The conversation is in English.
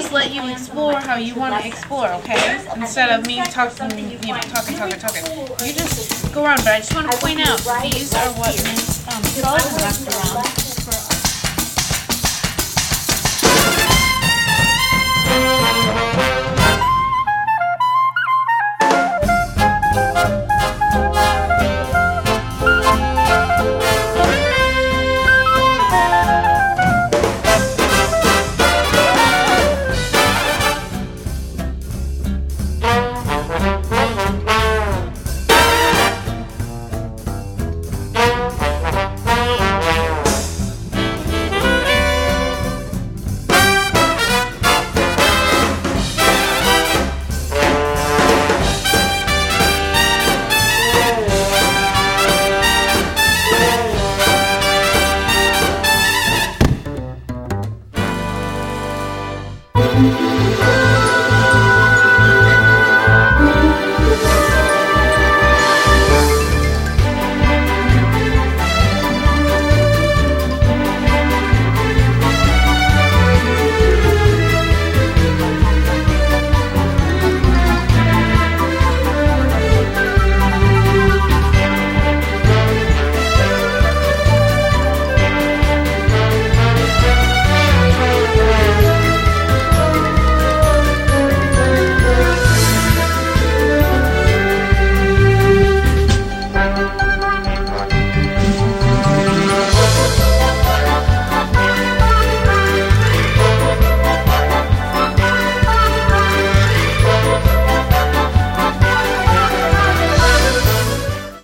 just let you explore how you want to explore, okay? Instead of me talking. You just go around, but I just want to point out these are what makes solid left around for us.